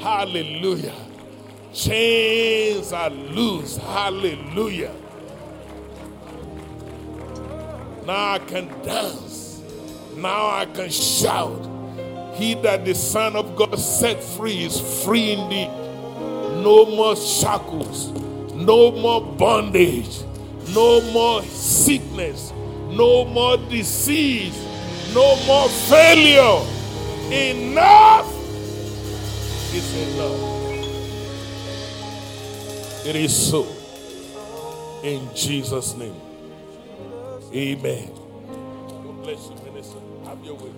Hallelujah. Chains are loose. Hallelujah. Now I can dance. Now I can shout. He that the Son of God set free is free indeed. No more shackles, no more bondage, no more sickness, no more disease, no more failure. Enough is enough. It is so. In Jesus' name. Amen. God bless you, minister. Have your way.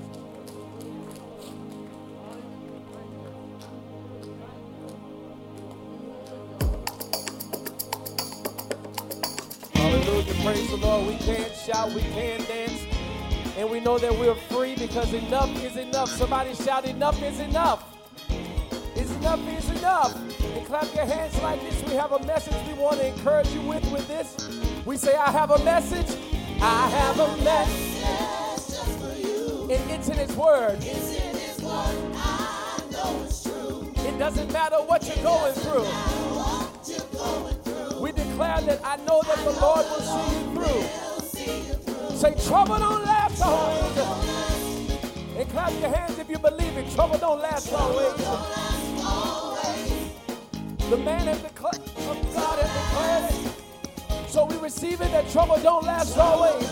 Praise the Lord. We can shout, we can dance, and we know that we're free because enough is enough. Somebody shout, enough is enough. It's enough is enough. And clap your hands like this. We have a message we want to encourage you with this. We say, I have a message. I have a message just for you. And it's in His Word. It's in His Word. I know it's true. It doesn't matter what you're going through. We declare that I know that the Lord will see you through. Say, trouble don't last always. And clap your hands if you believe it. Trouble don't last always. The man of God has praise. So we receive it that trouble don't last always.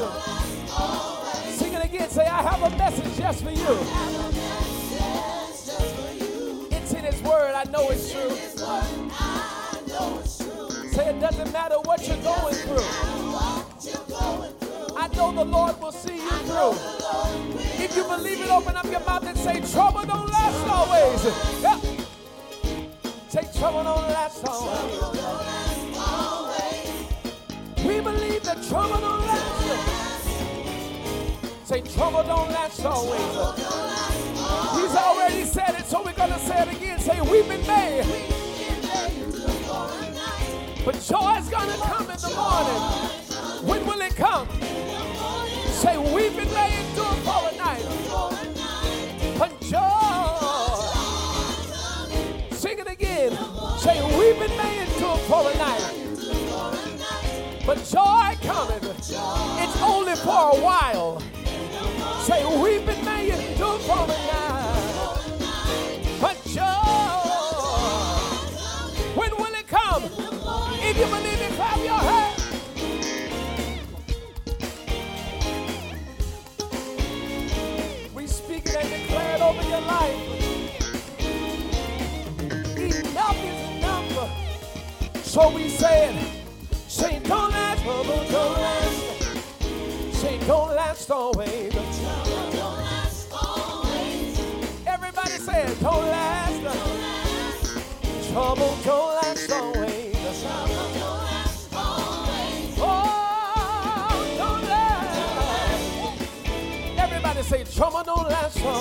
Sing it again. Say, I have a message just for you. It's in His word. I know it's true. Say, it doesn't matter what you're going through. I know the Lord will see you through. If you believe it, open up your mouth and say, trouble don't last always. Yeah. Take trouble don't last always. We believe that trouble don't last. Say, trouble don't last always. He's already said it, so we're going to say it again. Say, we've been made. But joy is going to come in the morning. When will it come? Say, weeping may endure for a night, but joy. Sing it again. Say, weeping may endure for a night, but joy cometh. It's only for a while. Say, weeping may endure for a night, but joy. When will it come? If you believe it, clap your hands. Over your life. Enough is enough. So we said, say don't last, trouble don't last. Say don't last always. Trouble don't last always. Everybody said don't last. Trouble don't last always. Trouble don't last always. Oh, don't last. Everybody say trouble don't last always.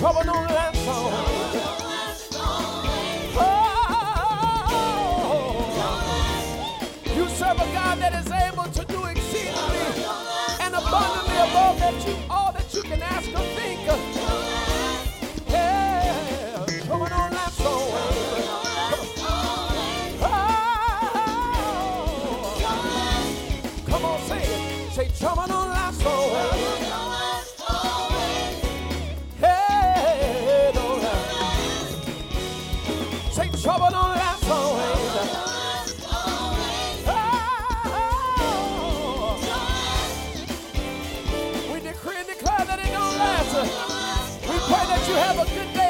Trouble don't last always. Oh, you serve a God that is able to do exceedingly and abundantly above that you all that you can ask or think. Yeah, trouble don't last always. Oh, come on, say it. Say trouble don't last always. Trouble don't last always. Oh. We decree and declare that it don't last. We pray that you have a good day.